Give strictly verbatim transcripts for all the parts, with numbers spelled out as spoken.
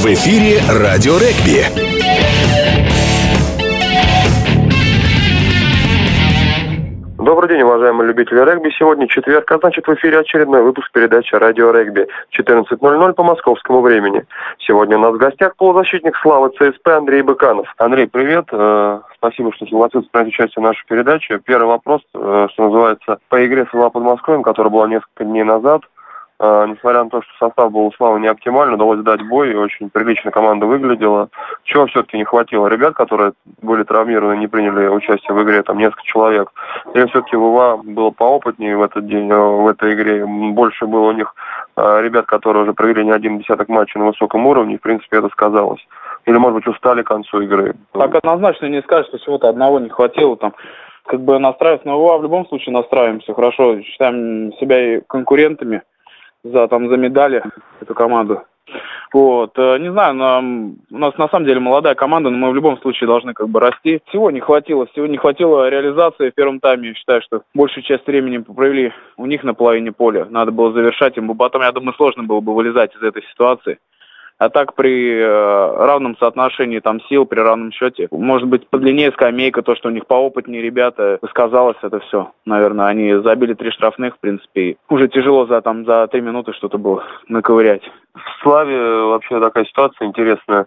В эфире «Радио Рэгби». Добрый день, уважаемые любители регби. Сегодня четверг, а значит в эфире очередной выпуск передачи «Радио Рэгби» четырнадцать ноль-ноль по московскому времени. Сегодня у нас в гостях полузащитник «Славы ЦСП» Андрей Быканов. Андрей, привет. Спасибо, что согласился принять участие в нашей передаче. Первый вопрос, что называется, по игре с «УВА» под Москвой, которая была несколько дней назад. Несмотря на то, что состав был у «Славы» не оптимальный, удалось дать бой, и очень прилично команда выглядела. Чего все-таки не хватило? Ребят, которые были травмированы, не приняли участие в игре, там несколько человек. И все-таки УВА было поопытнее в этот день, в этой игре. Больше было у них ребят, которые уже провели не один десяток матчей на высоком уровне, и, в принципе, это сказалось. Или, может быть, устали к концу игры? Так однозначно не скажешь, что всего-то одного не хватило там. Как бы настраиваться на УВА в любом случае настраиваемся хорошо, считаем себя и конкурентами. За, там, за медали эту команду. Вот. Не знаю, нам, у нас на самом деле молодая команда, но мы в любом случае должны как бы расти. Всего не хватило, всего не хватило реализации в первом тайме. Я считаю, что большую часть времени провели у них на половине поля. Надо было завершать им. Потом, я думаю, сложно было бы вылезать из этой ситуации. А так при э, равном соотношении там сил, при равном счете, может быть, подлиннее скамейка, то, что у них поопытнее ребята, сказалось это все. Наверное, они забили три штрафных, в принципе. Уже тяжело за там за три минуты что-то было наковырять. В «Славе» вообще такая ситуация интересная.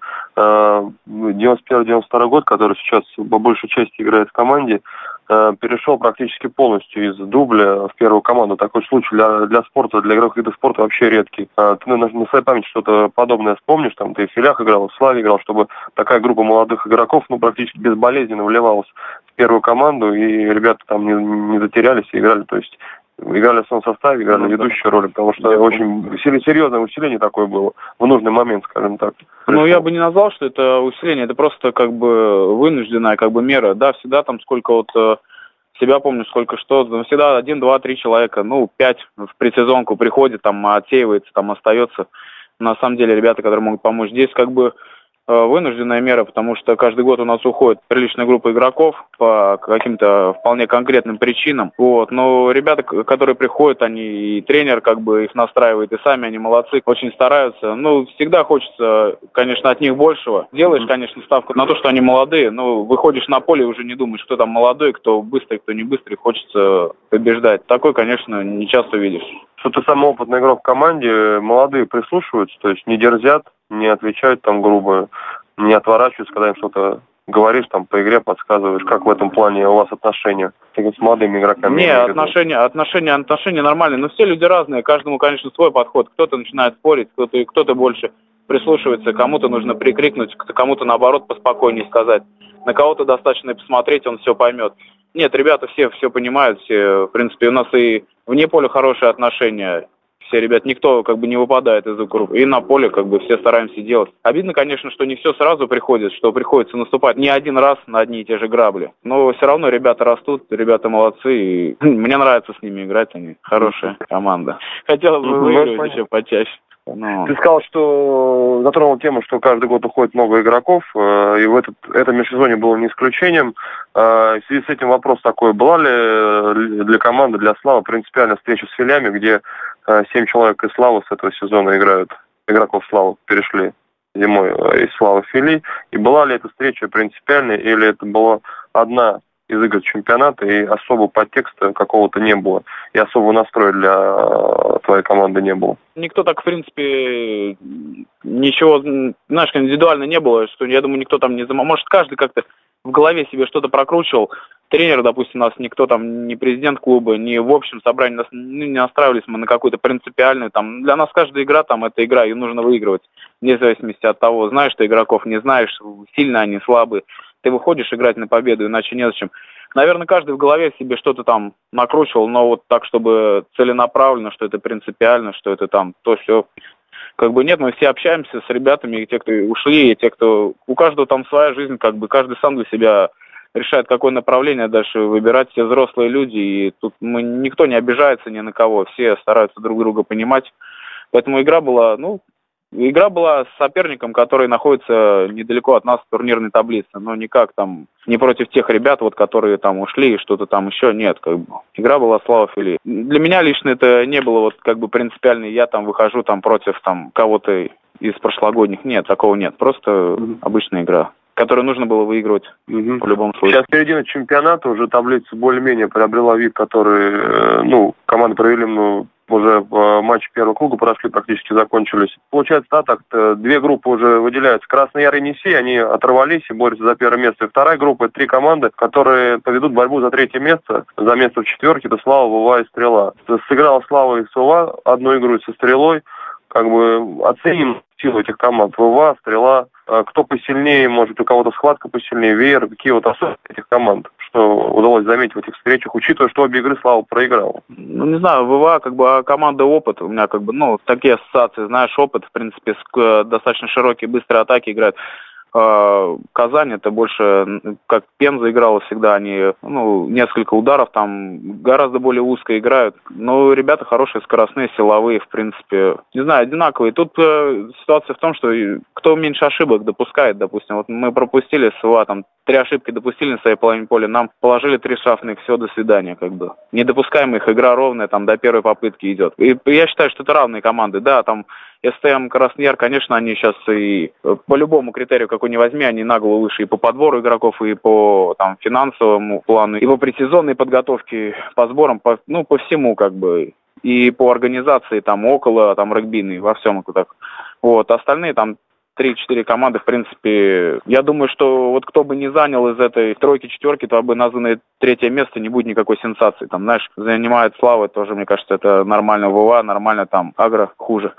девяносто первый девяносто второй год, который сейчас по большей части играет в команде, перешел практически полностью из дубля в первую команду. Такой случай для, для спорта, для игроков вида спорта вообще редкий. Ты на, на своей памяти что-то подобное вспомнишь? Там ты в «Филях» играл, в «Славе» играл, чтобы такая группа молодых игроков ну, практически безболезненно вливалась в первую команду, и ребята там не, не затерялись и играли. То есть играли в своем составе, играли ну, ведущую да. роль, потому что я очень помню. Серьезное усиление такое было в нужный момент, скажем так. Ну, я бы не назвал, что это усиление, это просто как бы вынужденная как бы мера. Да, всегда там сколько вот себя помню, сколько что, всегда один, два, три человека, ну, пять в предсезонку приходит, там, отсеивается, там, остается. На самом деле ребята, которые могут помочь. Здесь как бы вынужденная мера, потому что каждый год у нас уходит приличная группа игроков по каким-то вполне конкретным причинам. Вот. Но ребята, которые приходят, они и тренер как бы их настраивает, и сами они молодцы, очень стараются. Ну, всегда хочется, конечно, от них большего. Делаешь, конечно, ставку на то, что они молодые, но выходишь на поле и уже не думаешь, кто там молодой, кто быстрый, кто не быстрый. Хочется побеждать. Такой, конечно, не часто видишь. Что ты самый опытный игрок в команде, молодые прислушиваются, то есть не дерзят, не отвечают там грубо, не отворачиваются, когда им что-то говоришь, там по игре подсказываешь. Как в этом плане у вас отношения с молодыми игроками? Не, отношения, отношения, отношения нормальные, но все люди разные, каждому, конечно, свой подход. Кто-то начинает спорить, кто-то, кто-то больше прислушивается, кому-то нужно прикрикнуть, кому-то, наоборот, поспокойнее сказать. На кого-то достаточно и посмотреть, он все поймет. Нет, ребята все все понимают, все, в принципе, у нас и вне поля хорошие отношения. Все, ребят, никто как бы не выпадает из группы. И на поле как бы все стараемся делать. Обидно, конечно, что не все сразу приходит, что приходится наступать не один раз на одни и те же грабли. Но все равно ребята растут, ребята молодцы. И мне нравится с ними играть, они хорошая команда. Хотелось бы выигрывать еще почаще. Но... Ты сказал, что затронул тему, что каждый год уходит много игроков, э, и в этот, это межсезонье было не исключением. Э, в связи с этим вопрос такой, была ли для команды, для «Славы» принципиальная встреча с «Филями», где э, семь человек из «Славы» с этого сезона играют, игроков «Славы» перешли зимой из «Славы» в «Фили», и была ли эта встреча принципиальной, или это была одна из игр чемпионата, и особого подтекста какого-то не было, и особого настроя для твоей команды не было? Никто так, в принципе, ничего, знаешь, индивидуально не было, что, я думаю, никто там не замолчал. Может, каждый как-то в голове себе что-то прокручивал. Тренер, допустим, нас никто там, не президент клуба, не в общем собрании, нас не настраивались мы на какую-то принципиальную. Там, для нас каждая игра, там, это игра, ее нужно выигрывать, вне зависимости от того, знаешь ты игроков, не знаешь, сильно они, слабы. Ты выходишь играть на победу, иначе незачем. Наверное, каждый в голове себе что-то там накручивал, но вот так, чтобы целенаправленно, что это принципиально, что это там то все. Как бы нет, мы все общаемся с ребятами, и те, кто ушли, и те, кто... У каждого там своя жизнь, как бы каждый сам для себя решает, какое направление дальше выбирать. Все взрослые люди, и тут мы... никто не обижается ни на кого, все стараются друг друга понимать. Поэтому игра была, ну... Игра была с соперником, который находится недалеко от нас в турнирной таблице, но никак там не против тех ребят, вот, которые там ушли и что-то там еще, нет, как бы. Игра была «Слава Фили». Для меня лично это не было вот как бы принципиально, я там выхожу там против там кого-то из прошлогодних. Нет, такого нет. Просто mm-hmm. обычная игра, которую нужно было выигрывать mm-hmm. в любом случае. Сейчас середина чемпионата, уже таблица более-менее приобрела вид, который, ну, команды провели, ну, уже матчи первого круга прошли, практически закончились. Получается, да, так, две группы уже выделяются. Красный Яр и Неси, они оторвались и борются за первое место. И вторая группа — это три команды, которые поведут борьбу за третье место, за место в четверке. Это Слава, УВА и Стрела. Сыграла Слава и с УВА одну игру со Стрелой. Как бы оценим силу этих команд. УВА, Стрела, кто посильнее, может, у кого-то схватка посильнее, веер, какие вот особенности этих команд, что удалось заметить в этих встречах, учитывая, что обе игры Слава проиграл. Ну, не знаю, ВВА, как бы, команда опыт, у меня, как бы, ну, такие ассоциации, знаешь, опыт, в принципе, достаточно широкие, быстрые атаки играют. Казань — это больше, как Пенза играла всегда, они, ну, несколько ударов, там гораздо более узко играют. Но ребята хорошие, скоростные, силовые, в принципе, не знаю, одинаковые. Тут э, ситуация в том, что кто меньше ошибок допускает, допустим. Вот мы пропустили с УА, там, три ошибки допустили на своей половине поля, нам положили три штрафных, все, до свидания, как бы. Не допускаем их, игра ровная, там, до первой попытки идет. И я считаю, что это равные команды, да, там... СТМ, Красный Яр, конечно, они сейчас и по любому критерию, какой ни возьми, они наголо выше и по подбору игроков, и по там, финансовому плану, и по предсезонной подготовке, по сборам, по, ну, по всему, как бы, и по организации, там, около, там, регбийной, во всем, вот так. Вот, остальные, там, три-четыре команды, в принципе, я думаю, что вот кто бы не занял из этой тройки-четверки, то бы названное третье место, не будет никакой сенсации. Там, знаешь, занимает Слава, тоже, мне кажется, это нормально ВВА, нормально там Агро хуже.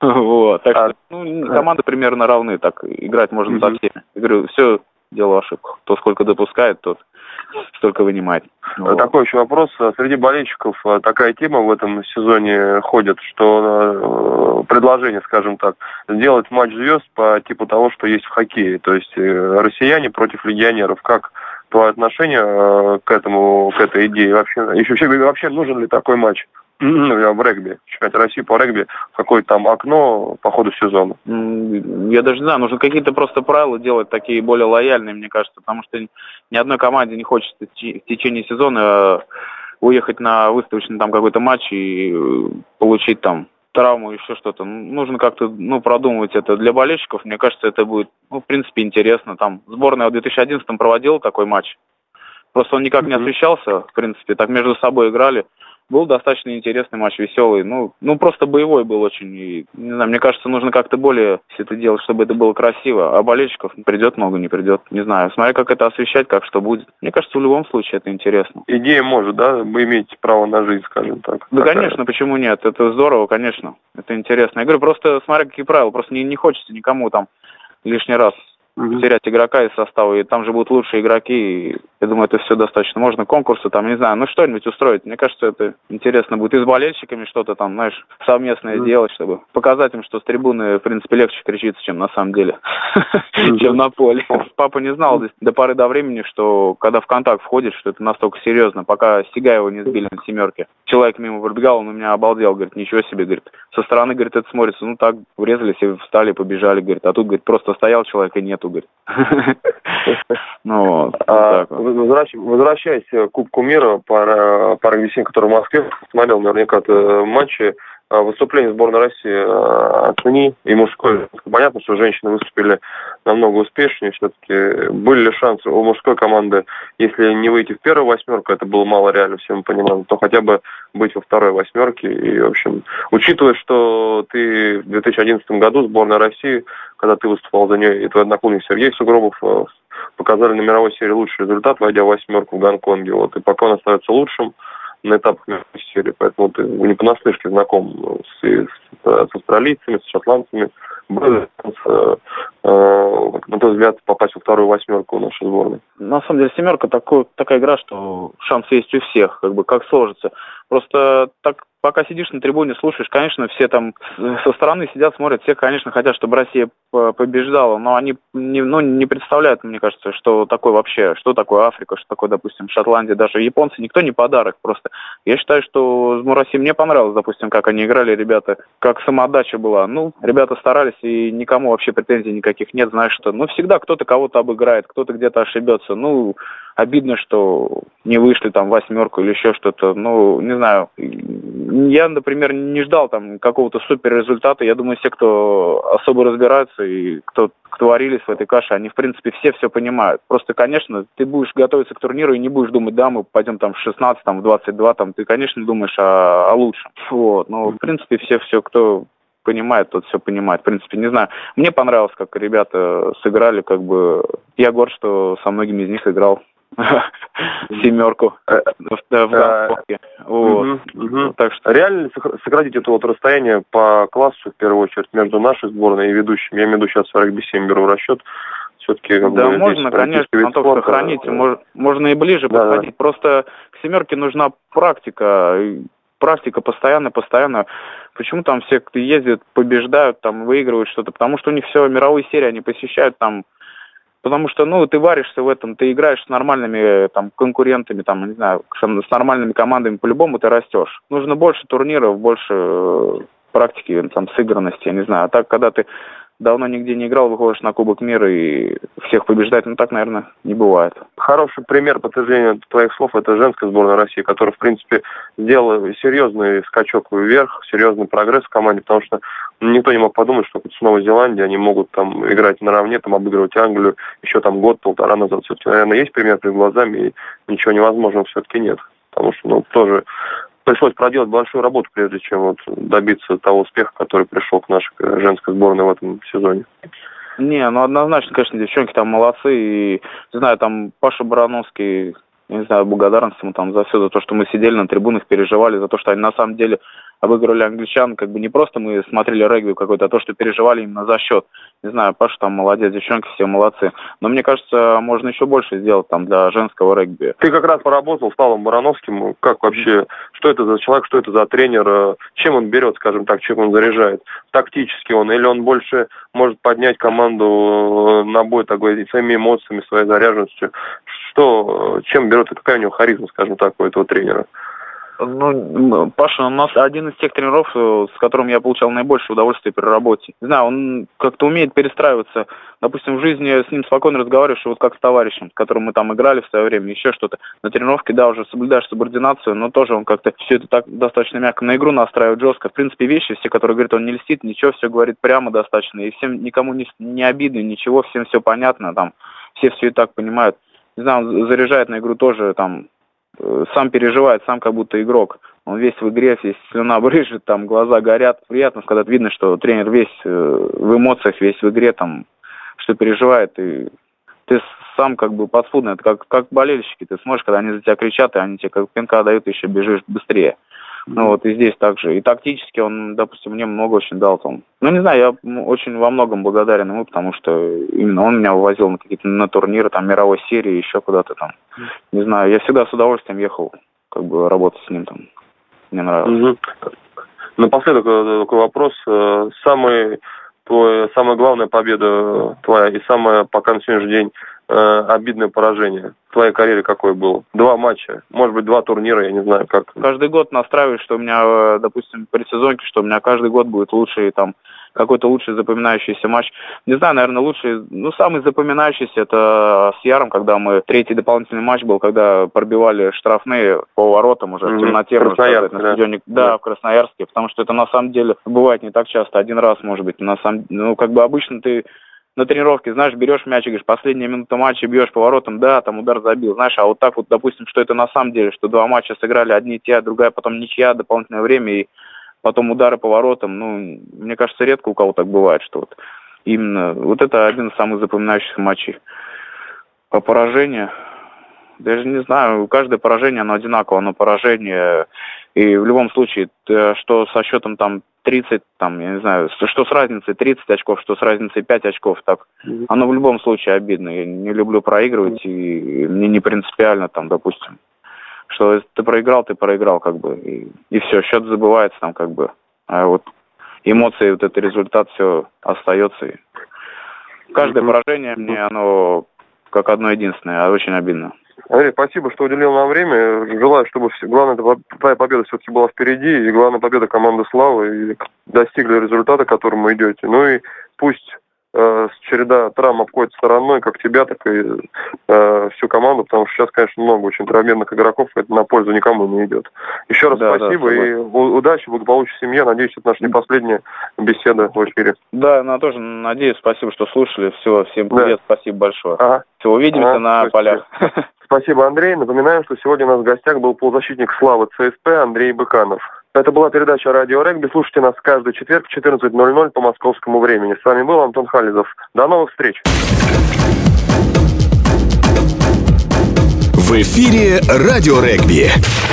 Вот, так что, ну, команды примерно равны, так играть можно со всеми. Я говорю, все дело в ошибках. То, сколько допускает, тот столько вынимает. Вот. Такой еще вопрос. Среди болельщиков такая тема в этом сезоне ходит, что предложение, скажем так, сделать матч звезд по типу того, что есть в хоккее. То есть россияне против легионеров. Как твое отношение к этому, к этой идее? Вообще, вообще, вообще нужен ли такой матч в регби, чемпионате России по регби, какое-то там окно по ходу сезона? Я даже не знаю, нужно какие-то просто правила делать такие более лояльные, мне кажется, потому что ни одной команде не хочется в течение сезона уехать на выставочный там какой-то матч и получить там травму, еще что-то. Нужно как-то, ну, продумывать это для болельщиков. Мне кажется, это будет, ну, в принципе, интересно. Там сборная в две тысячи одиннадцатом проводила такой матч. Просто он никак не освещался, в принципе. Так между собой играли. Был достаточно интересный матч, веселый. Ну, ну просто боевой был очень. И, не знаю, мне кажется, нужно как-то более все это делать, чтобы это было красиво. А болельщиков придет много, не придет. Не знаю. Смотри, как это освещать, как что будет. Мне кажется, в любом случае это интересно. Идея может, да? Вы имеете право на жизнь, скажем так. Да, такая. Конечно, почему нет? Это здорово, конечно. Это интересно. Я говорю, просто смотри, какие правила. Просто не, не хочется никому там лишний раз Uh-huh. терять игрока из состава, и там же будут лучшие игроки, и, я думаю, это все достаточно. Можно конкурсы, там, не знаю, ну что-нибудь устроить, мне кажется, это интересно будет. И с болельщиками что-то там, знаешь, совместное uh-huh. делать, чтобы показать им, что с трибуны, в принципе, легче кричится, чем на самом деле, uh-huh. чем на поле. Папа не знал здесь до поры до времени, что когда в контакт входишь, что это настолько серьезно, пока Сигаева не сбили на семерке. Человек мимо пробегал, он у меня обалдел, говорит, ничего себе, говорит. Со стороны, говорит, это смотрится, ну так, врезались и встали, побежали, говорит, а тут, говорит, просто стоял человек и нету. Ну, а, возвращ, возвращаясь к Кубку мира по, по регби, который в Москве, смотрел наверняка матчи, выступления сборной России, оцени и мужской. Понятно, что женщины выступили намного успешнее. Все-таки были ли шансы у мужской команды, если не выйти в первую восьмерку, это было мало реально, все мы понимаем, то хотя бы быть во второй восьмерке. И, в общем, учитывая, что ты в две тысячи одиннадцатом году сборная России, когда ты выступал за нее, и твой одноклубник Сергей Сугробов показали на мировой серии лучший результат, войдя в восьмерку в Гонконге. Вот. И пока он остается лучшим на этапах мировой серии, поэтому ты не понаслышке знаком с, с, с австралийцами, с шотландцами. Был э, э, на тот взгляд попасть во вторую восьмерку нашей сборной. На самом деле семерка такой, такая игра, что шансы есть у всех, как бы как сложится. Просто так пока сидишь на трибуне, слушаешь, конечно, все там со стороны сидят, смотрят, все, конечно, хотят, чтобы Россия побеждала, но они не, ну, не представляют, мне кажется, что такое вообще, что такое Африка, что такое, допустим, Шотландия, даже японцы, никто не подарок просто. Я считаю, что ну, России мне понравилось, допустим, как они играли, ребята, как самоотдача была. Ну, ребята старались, и никому вообще претензий никаких нет, знаешь что. Ну, всегда кто-то кого-то обыграет, кто-то где-то ошибется, ну... Обидно, что не вышли там восьмерку или еще что-то. Ну, не знаю. Я, например, не ждал там какого-то суперрезультата. Я думаю, все, кто особо разбираются и кто, кто варились в этой каше, они, в принципе, все все понимают. Просто, конечно, ты будешь готовиться к турниру и не будешь думать, да, мы пойдем там в шестнадцать, там в двадцать два, там ты, конечно, думаешь о, о лучшем. Вот. Но, в принципе, все, все, кто понимает, тот все понимает. В принципе, не знаю. Мне понравилось, как ребята сыграли, как бы. Я горд, что со многими из них играл семерку в Гамбурге. Реально сократить это вот расстояние по классу, в первую очередь, между нашей сборной и ведущими. Я имею в виду сейчас регби-семь беру в расчет. Все-таки, да, бы, можно, конечно, Антон, сохранить. Да. Можно и ближе да, подходить. Да. Просто к семерке нужна практика. Практика постоянно, постоянно. Почему там все кто ездят, побеждают, там выигрывают что-то? Потому что у них все мировые серии, они посещают там. Потому что, ну, ты варишься в этом, ты играешь с нормальными там конкурентами, там, не знаю, с нормальными командами, по-любому ты растешь. Нужно больше турниров, больше практики, там, сыгранности, я не знаю. А так, когда ты давно нигде не играл, выходишь на Кубок мира и всех побеждать, ну так, наверное, не бывает. Хороший пример подтверждения твоих слов — это женская сборная России, которая, в принципе, сделала серьезный скачок вверх, серьезный прогресс в команде, потому что никто не мог подумать, что с Новой Зеландии они могут там играть наравне, там обыгрывать Англию еще там год-полтора назад. Все-таки, наверное, есть пример перед глазами, и ничего невозможного все-таки нет, потому что, ну, тоже пришлось проделать большую работу, прежде чем вот добиться того успеха, который пришел к нашей женской сборной в этом сезоне. Не, ну однозначно, конечно, девчонки там молодцы. И, не знаю, там Паша Барановский, я не знаю, благодарность ему там за все, за то, что мы сидели на трибунах, переживали, за то, что они на самом деле обыгрывали англичан. Как бы не просто мы смотрели регби какой-то, а то, что переживали именно за счет. Не знаю, Паша там молодец, девчонки все молодцы. Но мне кажется, можно еще больше сделать там для женского регби. Ты как раз поработал с Павлом Барановским. Как вообще, что это за человек, что это за тренер, чем он берет, скажем так, чем он заряжает? Тактически он или он больше может поднять команду на бой такой своими эмоциями, своей заряженностью? Что, чем берет, какая у него харизма, скажем так, у этого тренера? Ну, Паша у нас один из тех тренеров, с которым я получал наибольшее удовольствие при работе. Не знаю, он как-то умеет перестраиваться. Допустим, в жизни с ним спокойно разговариваешь, вот как с товарищем, с которым мы там играли в свое время, еще что-то. На тренировке, да, уже соблюдаешь субординацию, но тоже он как-то все это так достаточно мягко на игру настраивает, жестко. В принципе, вещи все, которые говорит, он не льстит, ничего, все говорит прямо достаточно. И всем никому не, не обидно, ничего, всем все понятно, там, все все и так понимают. Не знаю, он заряжает на игру тоже, там, сам переживает, сам как будто игрок. Он весь в игре, весь слюна брызжет, там глаза горят. Приятно, когда видно, что тренер весь в эмоциях, весь в игре, там, что переживает. И ты сам как бы подспудно, это как, как болельщики. Ты смотришь, когда они за тебя кричат, и они тебе как пинка дают, ты еще бежишь быстрее. Ну вот и здесь так же. И тактически он, допустим, мне много очень дал там. Ну не знаю, я очень во многом благодарен ему, потому что именно он меня вывозил на какие-то на турниры, там, мировой серии, еще куда-то там. Не знаю, я всегда с удовольствием ехал, как бы работать с ним там. Мне нравилось. Напоследок такой вопрос. Самый, твой, самая главная победа твоя и самая пока на сегодняшний день обидное поражение в твоей карьере какое было? Два матча, может быть, два турнира, я не знаю как. Каждый год настраиваюсь, что у меня, допустим, при сезонке, что у меня каждый год будет лучший, там, какой-то лучший запоминающийся матч. Не знаю, наверное, лучший, ну, самый запоминающийся, это с Яром, когда мы, третий дополнительный матч был, когда пробивали штрафные по воротам уже, mm-hmm. в темноте. В Красноярске, да. Стадионе, да, да, в Красноярске, потому что это, на самом деле, бывает не так часто, один раз, может быть, на самом, ну, как бы обычно ты на тренировке, знаешь, берешь мяч и говоришь, последняя минута матча, бьешь по воротам, да, там удар забил, знаешь, а вот так вот, допустим, что это на самом деле, что два матча сыграли, одни те, а другая, потом ничья, дополнительное время, и потом удары по воротам, ну, мне кажется, редко у кого так бывает, что вот именно, вот это один из самых запоминающихся матчей. По поражению, даже не знаю, каждое поражение, оно одинаково, оно поражение, и в любом случае, что со счетом там тридцать, там, я не знаю, что с разницей тридцать очков, что с разницей пять очков, так, оно в любом случае обидно. Я не люблю проигрывать, и мне не принципиально, там, допустим, что ты проиграл, ты проиграл, как бы, и, и все, счет забывается, там, как бы, а вот эмоции, вот этот результат, все остается. И каждое поражение мне, оно как одно единственное, очень обидно. Андрей, спасибо, что уделил нам время. Желаю, чтобы все, главное, твоя победа все-таки была впереди, и главная победа команды «Славы», и достигли результата, к которому идете. Ну и пусть э, череда травм обходит стороной как тебя, так и э, всю команду, потому что сейчас, конечно, много очень травмированных игроков, это на пользу никому не идет. Еще раз да, спасибо да, и удачи, благополучия семье. Надеюсь, это наша не последняя беседа в эфире. Да, она тоже надеюсь. Спасибо, что слушали. Все, всем привет, да. Спасибо большое. Ага. Все, увидимся ага, на спасибо. Полях. Спасибо, Андрей. Напоминаю, что сегодня у нас в гостях был полузащитник Славы ЦСП Андрей Быканов. Это была передача «Радио Рэгби». Слушайте нас каждый четверг в четырнадцать ноль ноль по московскому времени. С вами был Антон Хализов. До новых встреч. В эфире «Радио Рэгби».